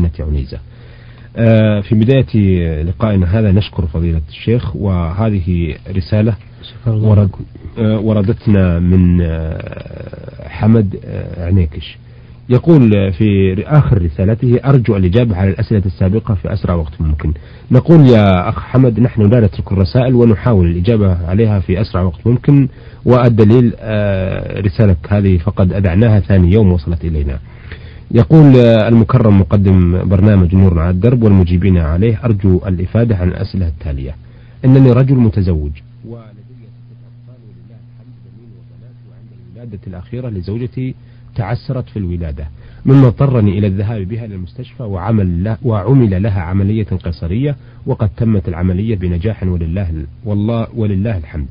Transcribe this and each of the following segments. مدينة عنيزة. في بداية لقائنا هذا نشكر فضيلة الشيخ، وهذه رسالة وردتنا من حمد عنيكش، يقول في آخر رسالته: أرجو الإجابة على الأسئلة السابقة في أسرع وقت ممكن. نقول يا أخ حمد، نحن لا نترك الرسائل ونحاول الإجابة عليها في أسرع وقت ممكن، والدليل رسالتك هذه فقد أدعناها ثاني يوم وصلت إلينا. يقول المكرم مقدم برنامج نور على الدرب والمجيبين عليه: أرجو الإفادة عن الأسئلة التالية. إنني رجل متزوج ولدي أطفال ولله الحمد، بنين وبنات، وعند الولادة الأخيرة لزوجتي تعسرت في الولادة، مما اضطرني إلى الذهاب بها للمستشفى وعمل لها عملية قيصرية، وقد تمت العملية بنجاح ولله الحمد.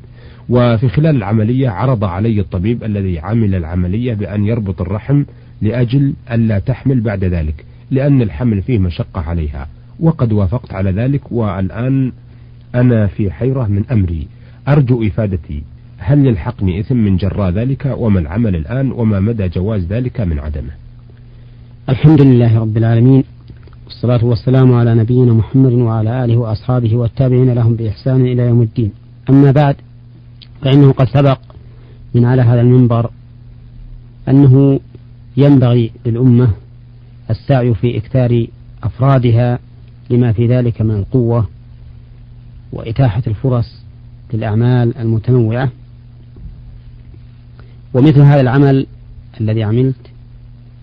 وفي خلال العملية عرض علي الطبيب الذي عمل العملية بأن يربط الرحم لأجل ألا تحمل بعد ذلك، لأن الحمل فيه مشقة عليها، وقد وافقت على ذلك، والآن أنا في حيرة من أمري. أرجو إفادتي، هل يلحقني إثم من جراء ذلك؟ وما العمل الآن؟ وما مدى جواز ذلك من عدمه؟ الحمد لله رب العالمين، والصلاة والسلام على نبينا محمد وعلى آله وأصحابه والتابعين لهم بإحسان إلى يوم الدين. أما بعد، فإنه قد سبق من على هذا المنبر أنه ينبغي للأمة السعي في إكثار أفرادها لما في ذلك من القوة، وإتاحة الفرص للأعمال المتنوعة. ومثل هذا العمل الذي عملت،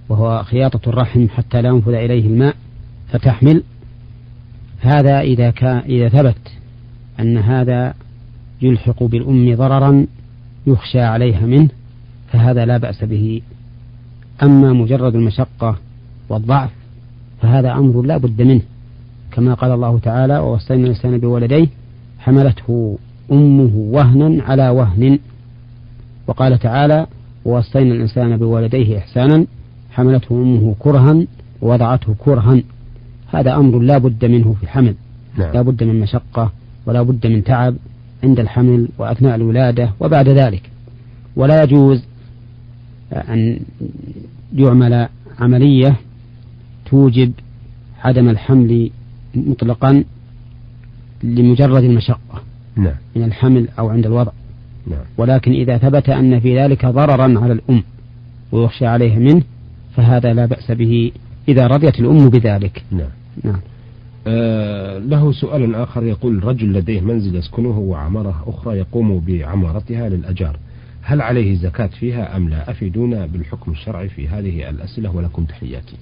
وهو خياطة الرحم حتى لا ينفذ إليه الماء فتحمل، هذا إذا ثبت أن هذا يلحق بالأم ضررا يخشى عليها منه فهذا لا بأس به. أما مجرد المشقة والضعف فهذا أمر لا بد منه، كما قال الله تعالى: ووصينا الإنسان بولديه حملته أمه وهنا على وهن، وقال تعالى: ووصينا الإنسان بولديه إحسانا حملته أمه كرها ووضعته كرها. هذا أمر لا بد منه في الحمل، لا بد من مشقة ولا بد من تعب عند الحمل وأثناء الولادة وبعد ذلك. ولا يجوز أن يعمل عملية توجب عدم الحمل مطلقا لمجرد المشقة من الحمل أو عند الوضع، ولكن إذا ثبت أن في ذلك ضررا على الأم ويخشى عليها منه فهذا لا بأس به إذا رضيت الأم بذلك. له سؤال آخر، يقول: رجل لديه منزل يسكنه وعمارة أخرى يقوم بعمارتها للأجار، هل عليه زكاة فيها أم لا؟ أفيدونا بالحكم الشرعي في هذه الأسئلة، ولكم تحياتي.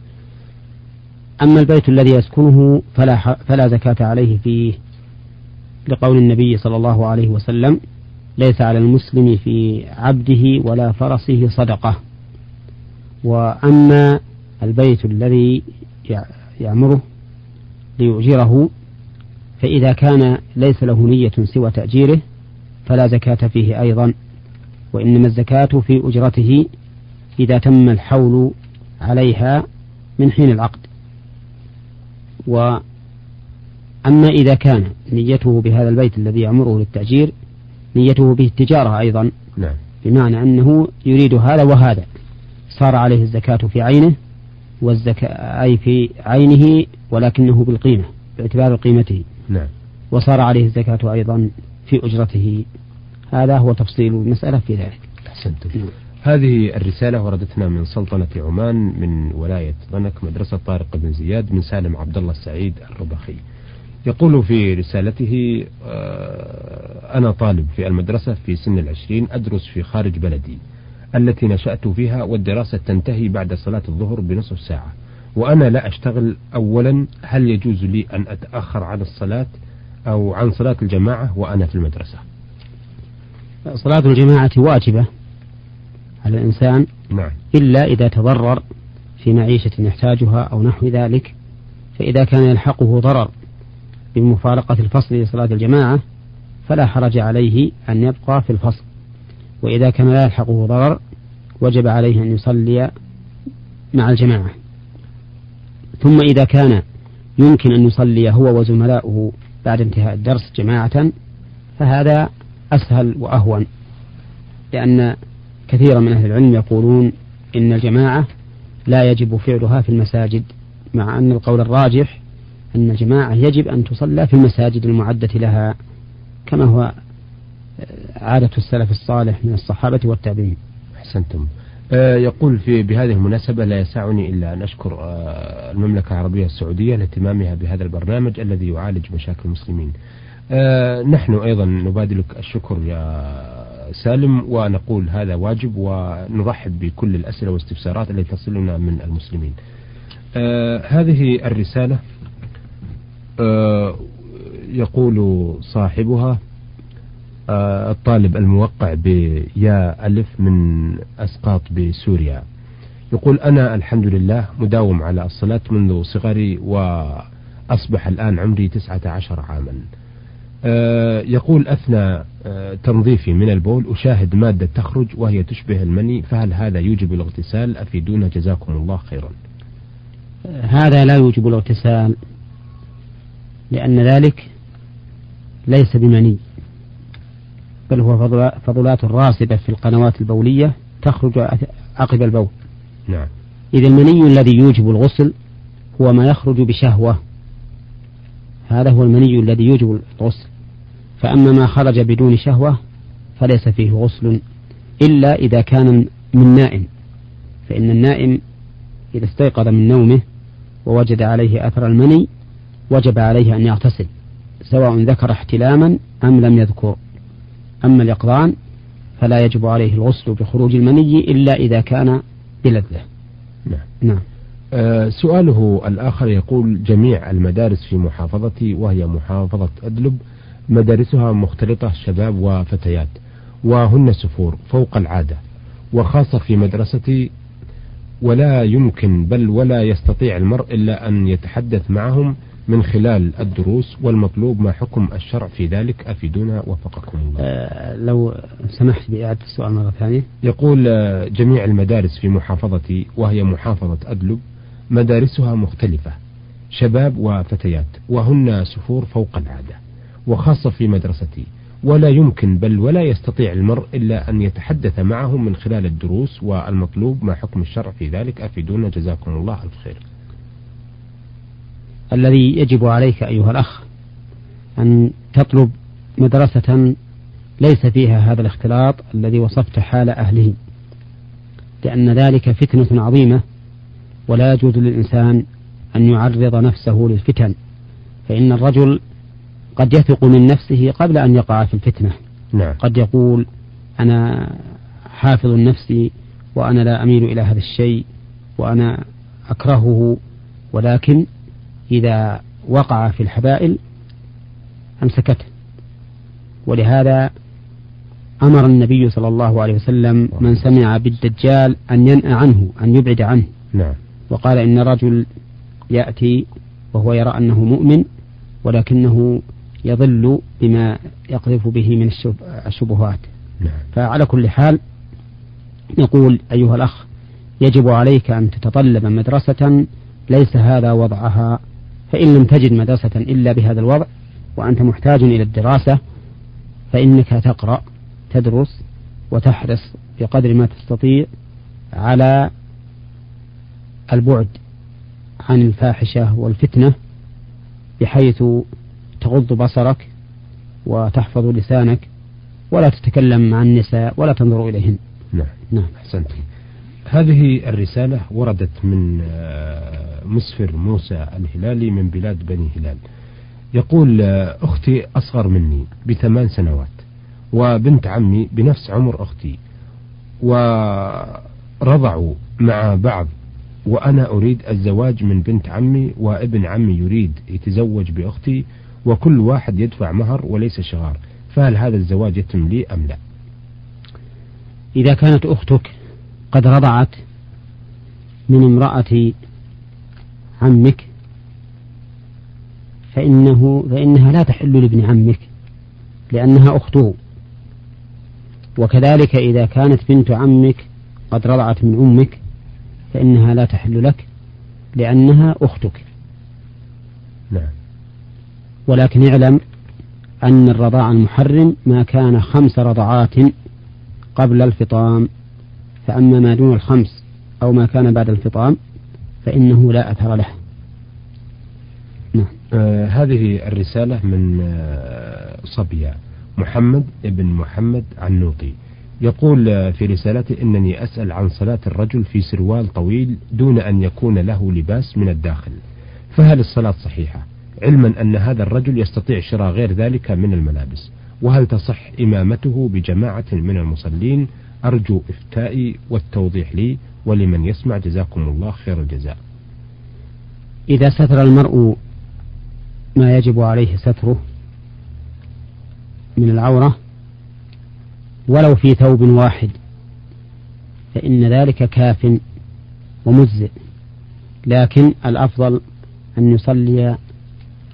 أما البيت الذي يسكنه فلا زكاة عليه فيه، لقول النبي صلى الله عليه وسلم: ليس على المسلم في عبده ولا فرسه صدقة. وأما البيت الذي يعمره ليؤجره فإذا كان ليس له نية سوى تأجيره فلا زكاة فيه أيضا، وإنما الزكاة في أجرته إذا تم الحول عليها من حين العقد. وأما إذا كان نيته بهذا البيت الذي يعمره للتأجير نيته به التجارة أيضا، بمعنى أنه يريد هذا وهذا، صار عليه الزكاة في عينه أي في عينه ولكنه بالقيمة باعتبار قيمته، وصار عليه الزكاة أيضا في أجرته. هذا هو تفصيل المسألة في ذلك. أحسنتم. هذه الرسالة وردتنا من سلطنة عمان من ولاية ضنك، مدرسة طارق بن زياد، من سالم عبد الله السعيد الربخي. يقول في رسالته: أنا طالب في المدرسة في سن 20، أدرس في خارج بلدي التي نشأت فيها، والدراسة تنتهي بعد صلاة الظهر بنصف ساعة، وأنا لا أشتغل. أولا، هل يجوز لي أن أتأخر عن الصلاة أو عن صلاة الجماعة وأنا في المدرسة؟ صلاة الجماعة واجبة على الإنسان، إلا إذا تضرر في معيشة يحتاجها أو نحو ذلك. فإذا كان يلحقه ضرر بمفارقة الفصل لصلاة الجماعة فلا حرج عليه أن يبقى في الفصل، وإذا كان لا يلحقه ضرر وجب عليه أن يصلي مع الجماعة. ثم إذا كان يمكن أن يصلي هو وزملائه بعد انتهاء الدرس جماعة فهذا أسهل وأهون، لأن كثيرا من أهل العلم يقولون إن الجماعة لا يجب فعلها في المساجد، مع أن القول الراجح أن الجماعة يجب أن تصلى في المساجد المعدة لها كما هو عادة السلف الصالح من الصحابة والتابعين. أحسنتم. يقول بهذه المناسبة: لا يسعني إلا أن أشكر المملكة العربية السعودية لاهتمامها بهذا البرنامج الذي يعالج مشاكل المسلمين. نحن أيضا نبادلك الشكر يا سالم، ونقول هذا واجب، ونرحب بكل الأسئلة والاستفسارات التي تصلنا من المسلمين. هذه الرسالة يقول صاحبها الطالب الموقع بيا ألف من أسقاط بسوريا، يقول: أنا الحمد لله مداوم على الصلاة منذ صغري، وأصبح الآن عمري 19 عاما. يقول: أثناء تنظيفي من البول أشاهد مادة تخرج وهي تشبه المني، فهل هذا يوجب الاغتسال؟ أفيدونا جزاكم الله خيرا. هذا لا يوجب الاغتسال، لأن ذلك ليس بمني، بل هو فضلات راسبة في القنوات البولية تخرج عقب البول. نعم. إذا المني الذي يوجب الغسل هو ما يخرج بشهوة، هذا هو المني الذي يوجب الغسل، فأما ما خرج بدون شهوة فليس فيه غسل، إلا إذا كان من نائم، فإن النائم إذا استيقظ من نومه ووجد عليه أثر المني وجب عليه أن يغتسل، سواء ذكر احتلاما أم لم يذكر. أما اليقظان فلا يجب عليه الغسل بخروج المني إلا إذا كان بلذة. نعم. نعم. سؤاله الآخر يقول: جميع المدارس في محافظتي، وهي محافظة أدلب، مدارسها مختلطة شباب وفتيات، وهن سفور فوق العادة، وخاصة في مدرستي، ولا يمكن بل ولا يستطيع المرء إلا أن يتحدث معهم من خلال الدروس، والمطلوب ما حكم الشرع في ذلك؟ أفيدونا وفقكم الله. لو سمحت بإعادة السؤال مرة ثانية. يقول: جميع المدارس في محافظتي، وهي محافظة أدلب، مدارسها مختلفة شباب وفتيات، وهن سفور فوق العادة، وخاصة في مدرستي، ولا يمكن بل ولا يستطيع المرء إلا أن يتحدث معهم من خلال الدروس، والمطلوب ما حكم الشرع في ذلك؟ أفيدونا جزاكم الله ألف خير. الذي يجب عليك أيها الأخ أن تطلب مدرسة ليس فيها هذا الاختلاط الذي وصفت حال أهله، لأن ذلك فتنة عظيمة، ولا يجوز للإنسان أن يعرض نفسه للفتن، فإن الرجل قد يثق من نفسه قبل أن يقع في الفتنة. نعم. قد يقول: أنا حافظ نفسي، وأنا لا أميل إلى هذا الشيء، وأنا أكرهه، ولكن إذا وقع في الحبائل أمسكته. ولهذا أمر النبي صلى الله عليه وسلم من سمع بالدجال أن ينأى عنه، أن يبعد عنه. نعم. وقال: إن رجل يأتي وهو يرى أنه مؤمن، ولكنه يضل بما يقذف به من الشبهات. نعم. فعلى كل حال نقول أيها الأخ: يجب عليك أن تتطلب مدرسة ليس هذا وضعها، فإن لم تجد مدرسة إلا بهذا الوضع وأنت محتاج إلى الدراسة، فإنك تقرأ، تدرس، وتحرص بقدر ما تستطيع على البعد عن الفاحشة والفتنة، بحيث تغض بصرك وتحفظ لسانك، ولا تتكلم مع النساء ولا تنظر إليهن. نعم. نعم. أحسنت. هذه الرسالة وردت من مسفر موسى الهلالي من بلاد بني هلال، يقول: أختي أصغر مني ب8 سنوات، وبنت عمي بنفس عمر أختي، ورضعوا مع بعض، وأنا أريد الزواج من بنت عمي، وابن عمي يريد يتزوج بأختي، وكل واحد يدفع مهر وليس شغار، فهل هذا الزواج يتم لي أم لا؟ إذا كانت أختك قد رضعت من امرأة عمك فإنها لا تحل لابن عمك، لأنها أخته. وكذلك إذا كانت بنت عمك قد رضعت من أمك فإنها لا تحل لك، لأنها أختك. نعم. ولكن اعلم أن الرضاع المحرم ما كان 5 رضعات قبل الفطام، فأما ما دون 5 أو ما كان بعد الفطام فإنه لا أثر له. هذه الرسالة من صبية محمد بن محمد عنوطي، يقول في رسالته: إنني أسأل عن صلاة الرجل في سروال طويل دون أن يكون له لباس من الداخل، فهل الصلاة صحيحة، علما أن هذا الرجل يستطيع شراء غير ذلك من الملابس، وهل تصح إمامته بجماعة من المصلين؟ أرجو إفتائي والتوضيح لي ولمن يسمع، جزاكم الله خير الجزاء. إذا ستر المرء ما يجب عليه ستره من العورة ولو في ثوب واحد فإن ذلك كاف ومجزئ، لكن الأفضل أن يصلي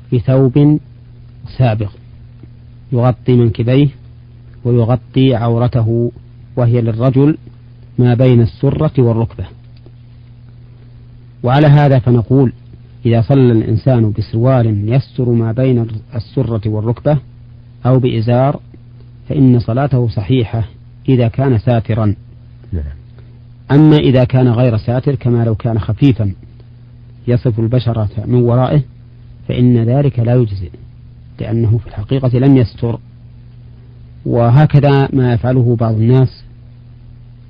في ثوب سابق يغطي منكبيه ويغطي عورته، وهي للرجل ما بين السرة والركبة. وعلى هذا فنقول: إذا صلى الإنسان بسروال يستر ما بين السرة والركبة أو بإزار فإن صلاته صحيحة إذا كان ساترا. أما إذا كان غير ساتر كما لو كان خفيفا يصف البشرة من ورائه فإن ذلك لا يجزئ، لأنه في الحقيقة لم يستر. وهكذا ما يفعله بعض الناس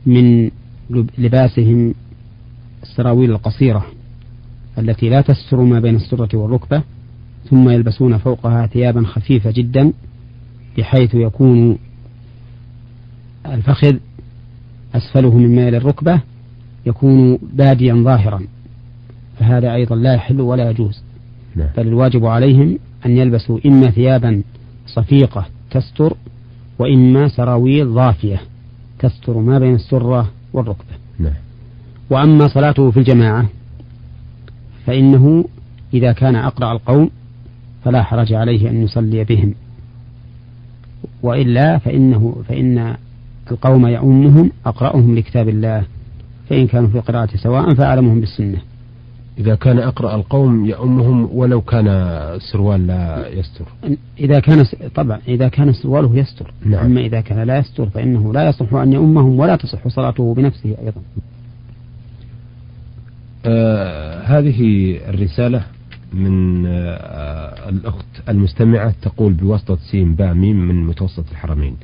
من لباسهم السراويل القصيرة التي لا تستر ما بين السرة والركبة، ثم يلبسون فوقها ثيابا خفيفة جدا بحيث يكون الفخذ أسفله من ميل الركبة يكون باديا ظاهرا، فهذا أيضا لا يحل ولا يجوز، بل الواجب عليهم أن يلبسوا إما ثيابا صفيقة تستر وإما سراويل ضافية تستر ما بين السرة والركبة. وأما صلاته في الجماعة فإنه إذا كان أقرأ القوم فلا حرج عليه أن يصلي بهم، وإلا فإن القوم يؤمهم أقرأهم لكتاب الله، فإن كانوا في قراءة سواء فأعلمهم بالسنة. إذا كان أقرأ القوم يؤمهم ولو كان السروال لا يستر، إذا كان طبعا إذا كان سرواله يستر. أما إذا كان لا يستر فإنه لا يصح أن يؤمهم ولا تصح صلاته بنفسه أيضا. هذه الرسالة من الأخت المستمعة تقول بواسطة سين باء ميم من متوسط الحرمين،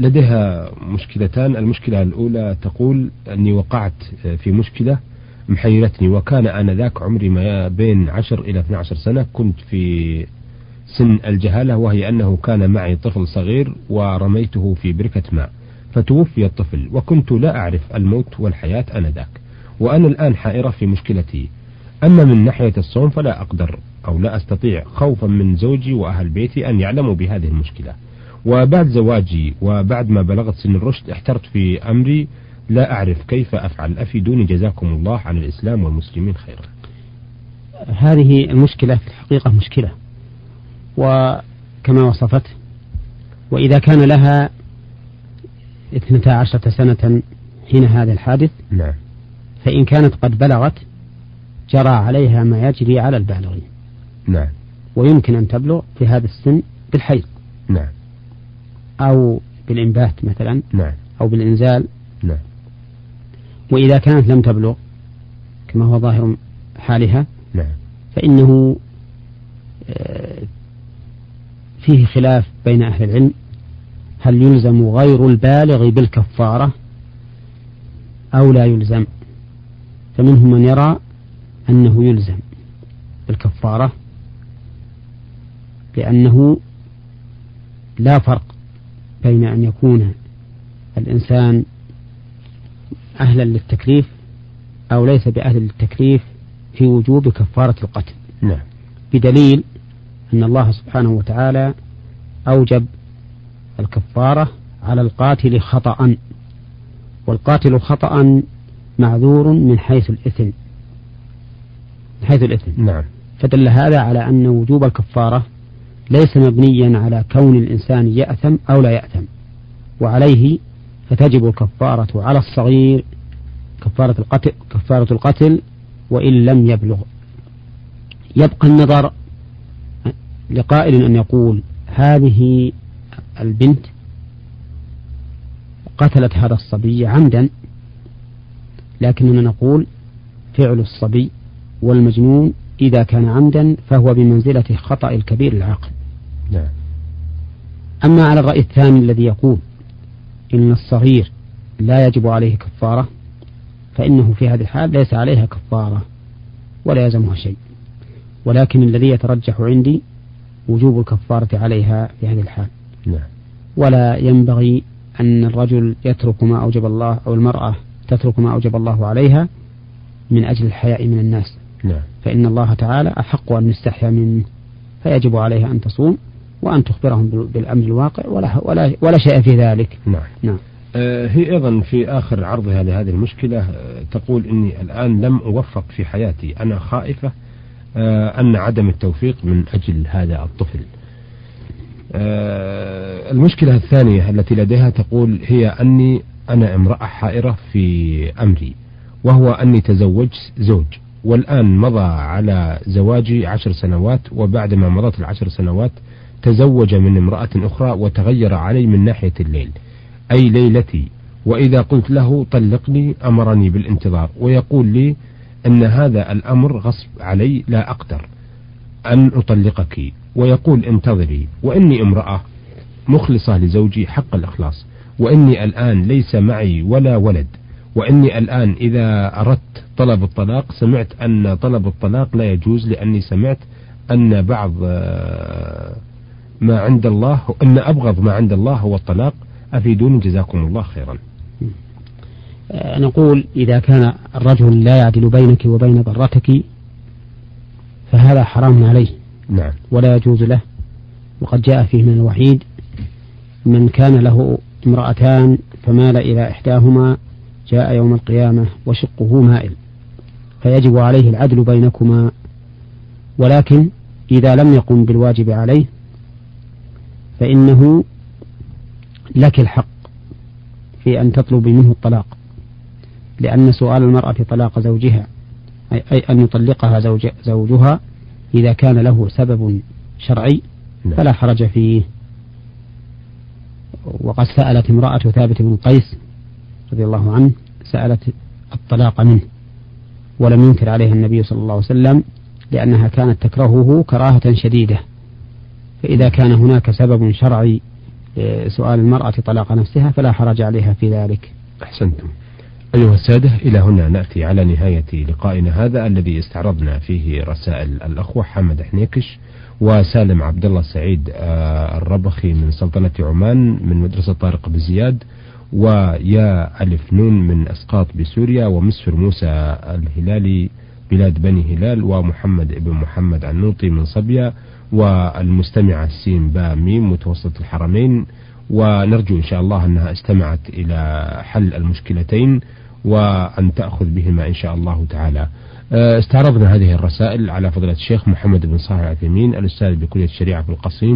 لديها مشكلتان. المشكلة الأولى تقول: أني وقعت في مشكلة محيرتني، وكان آنذاك عمري ما بين 10 إلى 12 سنة، كنت في سن الجهالة، وهي أنه كان معي طفل صغير ورميته في بركة ماء فتوفي الطفل، وكنت لا أعرف الموت والحياة آنذاك، وأنا الآن حائرة في مشكلتي. أما من ناحية الصوم فلا أقدر أو لا أستطيع خوفا من زوجي وأهل بيتي أن يعلموا بهذه المشكلة، وبعد زواجي وبعد ما بلغت سن الرشد احترت في أمري، لا أعرف كيف أفعل، أفيدوني جزاكم الله عن الإسلام والمسلمين خيرا. هذه المشكلة في الحقيقة مشكلة وكما وصفته، وإذا كان لها 12 سنة حين هذا الحادث فإن كانت قد بلغت جرى عليها ما يجري على البالغين. ويمكن أن تبلغ في هذا السن بالحيض أو بالإنبات مثلا أو بالإنزال. وإذا كانت لم تبلغ كما هو ظاهر حالها فإنه فيه خلاف بين أهل العلم، هل يلزم غير البالغ بالكفارة أو لا يلزم؟ فمنهم من يرى أنه يلزم بالكفارة، لأنه لا فرق بين أن يكون الإنسان أهلا للتكليف أو ليس بأهل للتكليف في وجوب كفارة القتل، بدليل أن الله سبحانه وتعالى أوجب الكفارة على القاتل خطأ، والقاتل خطأ معذور من حيث الإثم فدل هذا على أن وجوب الكفارة ليس مبنيا على كون الإنسان يأثم أو لا يأثم، وعليه فتجب الكفارة على الصغير كفارة القتل وإن لم يبلغ. يبقى النظر لقائل أن يقول: هذه البنت قتلت هذا الصبي عمدا، لكننا نقول: فعل الصبي والمجنون إذا كان عمدا فهو بمنزلة خطأ الكبير العاقل. نعم. أما على الرأي الثاني الذي يقول إن الصغير لا يجب عليه كفارة، فإنه في هذه الحال ليس عليها كفارة ولا يلزمها شيء، ولكن الذي يترجح عندي وجوب الكفارة عليها في هذه الحال. نعم. ولا ينبغي أن الرجل يترك ما أوجب الله أو المرأة تترك ما أوجب الله عليها من أجل الحياء من الناس. نعم. فإن الله تعالى أحق أن نستحيا منه، فيجب عليها أن تصوم وأن تخبرهم بالأمر الواقع ولا شيء في ذلك. نعم. نعم. هي أيضا في آخر عرضها لهذه المشكلة تقول إني الآن لم أوفق في حياتي، أنا خائفة أن عدم التوفيق من أجل هذا الطفل. المشكلة الثانية التي لديها تقول هي أني أنا امرأة حائرة في أمري، وهو أني تزوجت زوج والآن مضى على زواجي 10 سنوات، وبعدما مضت ال10 سنوات تزوج من امرأة أخرى وتغير علي من ناحية الليل أي ليلتي، وإذا قلت له طلقني أمرني بالانتظار ويقول لي أن هذا الأمر غصب علي لا أقدر أن أطلقك، ويقول انتظري، وإني امرأة مخلصة لزوجي حق الإخلاص، وإني الآن ليس معي ولا ولد، وإني الآن إذا أردت طلب الطلاق سمعت أن طلب الطلاق لا يجوز، لأني سمعت أن بعض ما عند الله، أن أبغض ما عند الله هو الطلاق، أفيدوني جزاكم الله خيرا. نقول إذا كان الرجل لا يعدل بينك وبين برتك فهذا حرام عليه. نعم. ولا يجوز له، وقد جاء فيه من الوحيد من كان له امرأتان فمال إلى إحداهما جاء يوم القيامة وشقه مائل، فيجب عليه العدل بينكما، ولكن إذا لم يقم بالواجب عليه فإنه لك الحق في أن تطلب منه الطلاق، لأن سؤال المرأة طلاق زوجها أي أن يطلقها زوجها إذا كان له سبب شرعي فلا حرج فيه. وقد سألت امرأة ثابت بن قيس رضي الله عنه، سألت الطلاق منه ولم ينكر عليها النبي صلى الله عليه وسلم لأنها كانت تكرهه كراهة شديدة، فإذا كان هناك سبب شرعي سؤال المرأة طلاق نفسها فلا حرج عليها في ذلك. أحسنتم. أيها السادة، إلى هنا نأتي على نهاية لقائنا هذا الذي استعرضنا فيه رسائل الأخوة حمد حنيكش وسالم عبد الله سعيد الربخي من سلطنة عمان من مدرسة طارق بن زياد، ويا ألف نون من أسقاط بسوريا، ومسفر موسى الهلالي بلاد بني هلال، ومحمد ابن محمد النوطي من صبيا، والمستمعة السين با ميم متوسط الحرمين. ونرجو إن شاء الله أنها استمعت إلى حل المشكلتين وأن تأخذ بهما إن شاء الله تعالى. استعرضنا هذه الرسائل على فضيلة الشيخ محمد بن صالح العثيمين الأستاذ بكلية الشريعة في القصيم.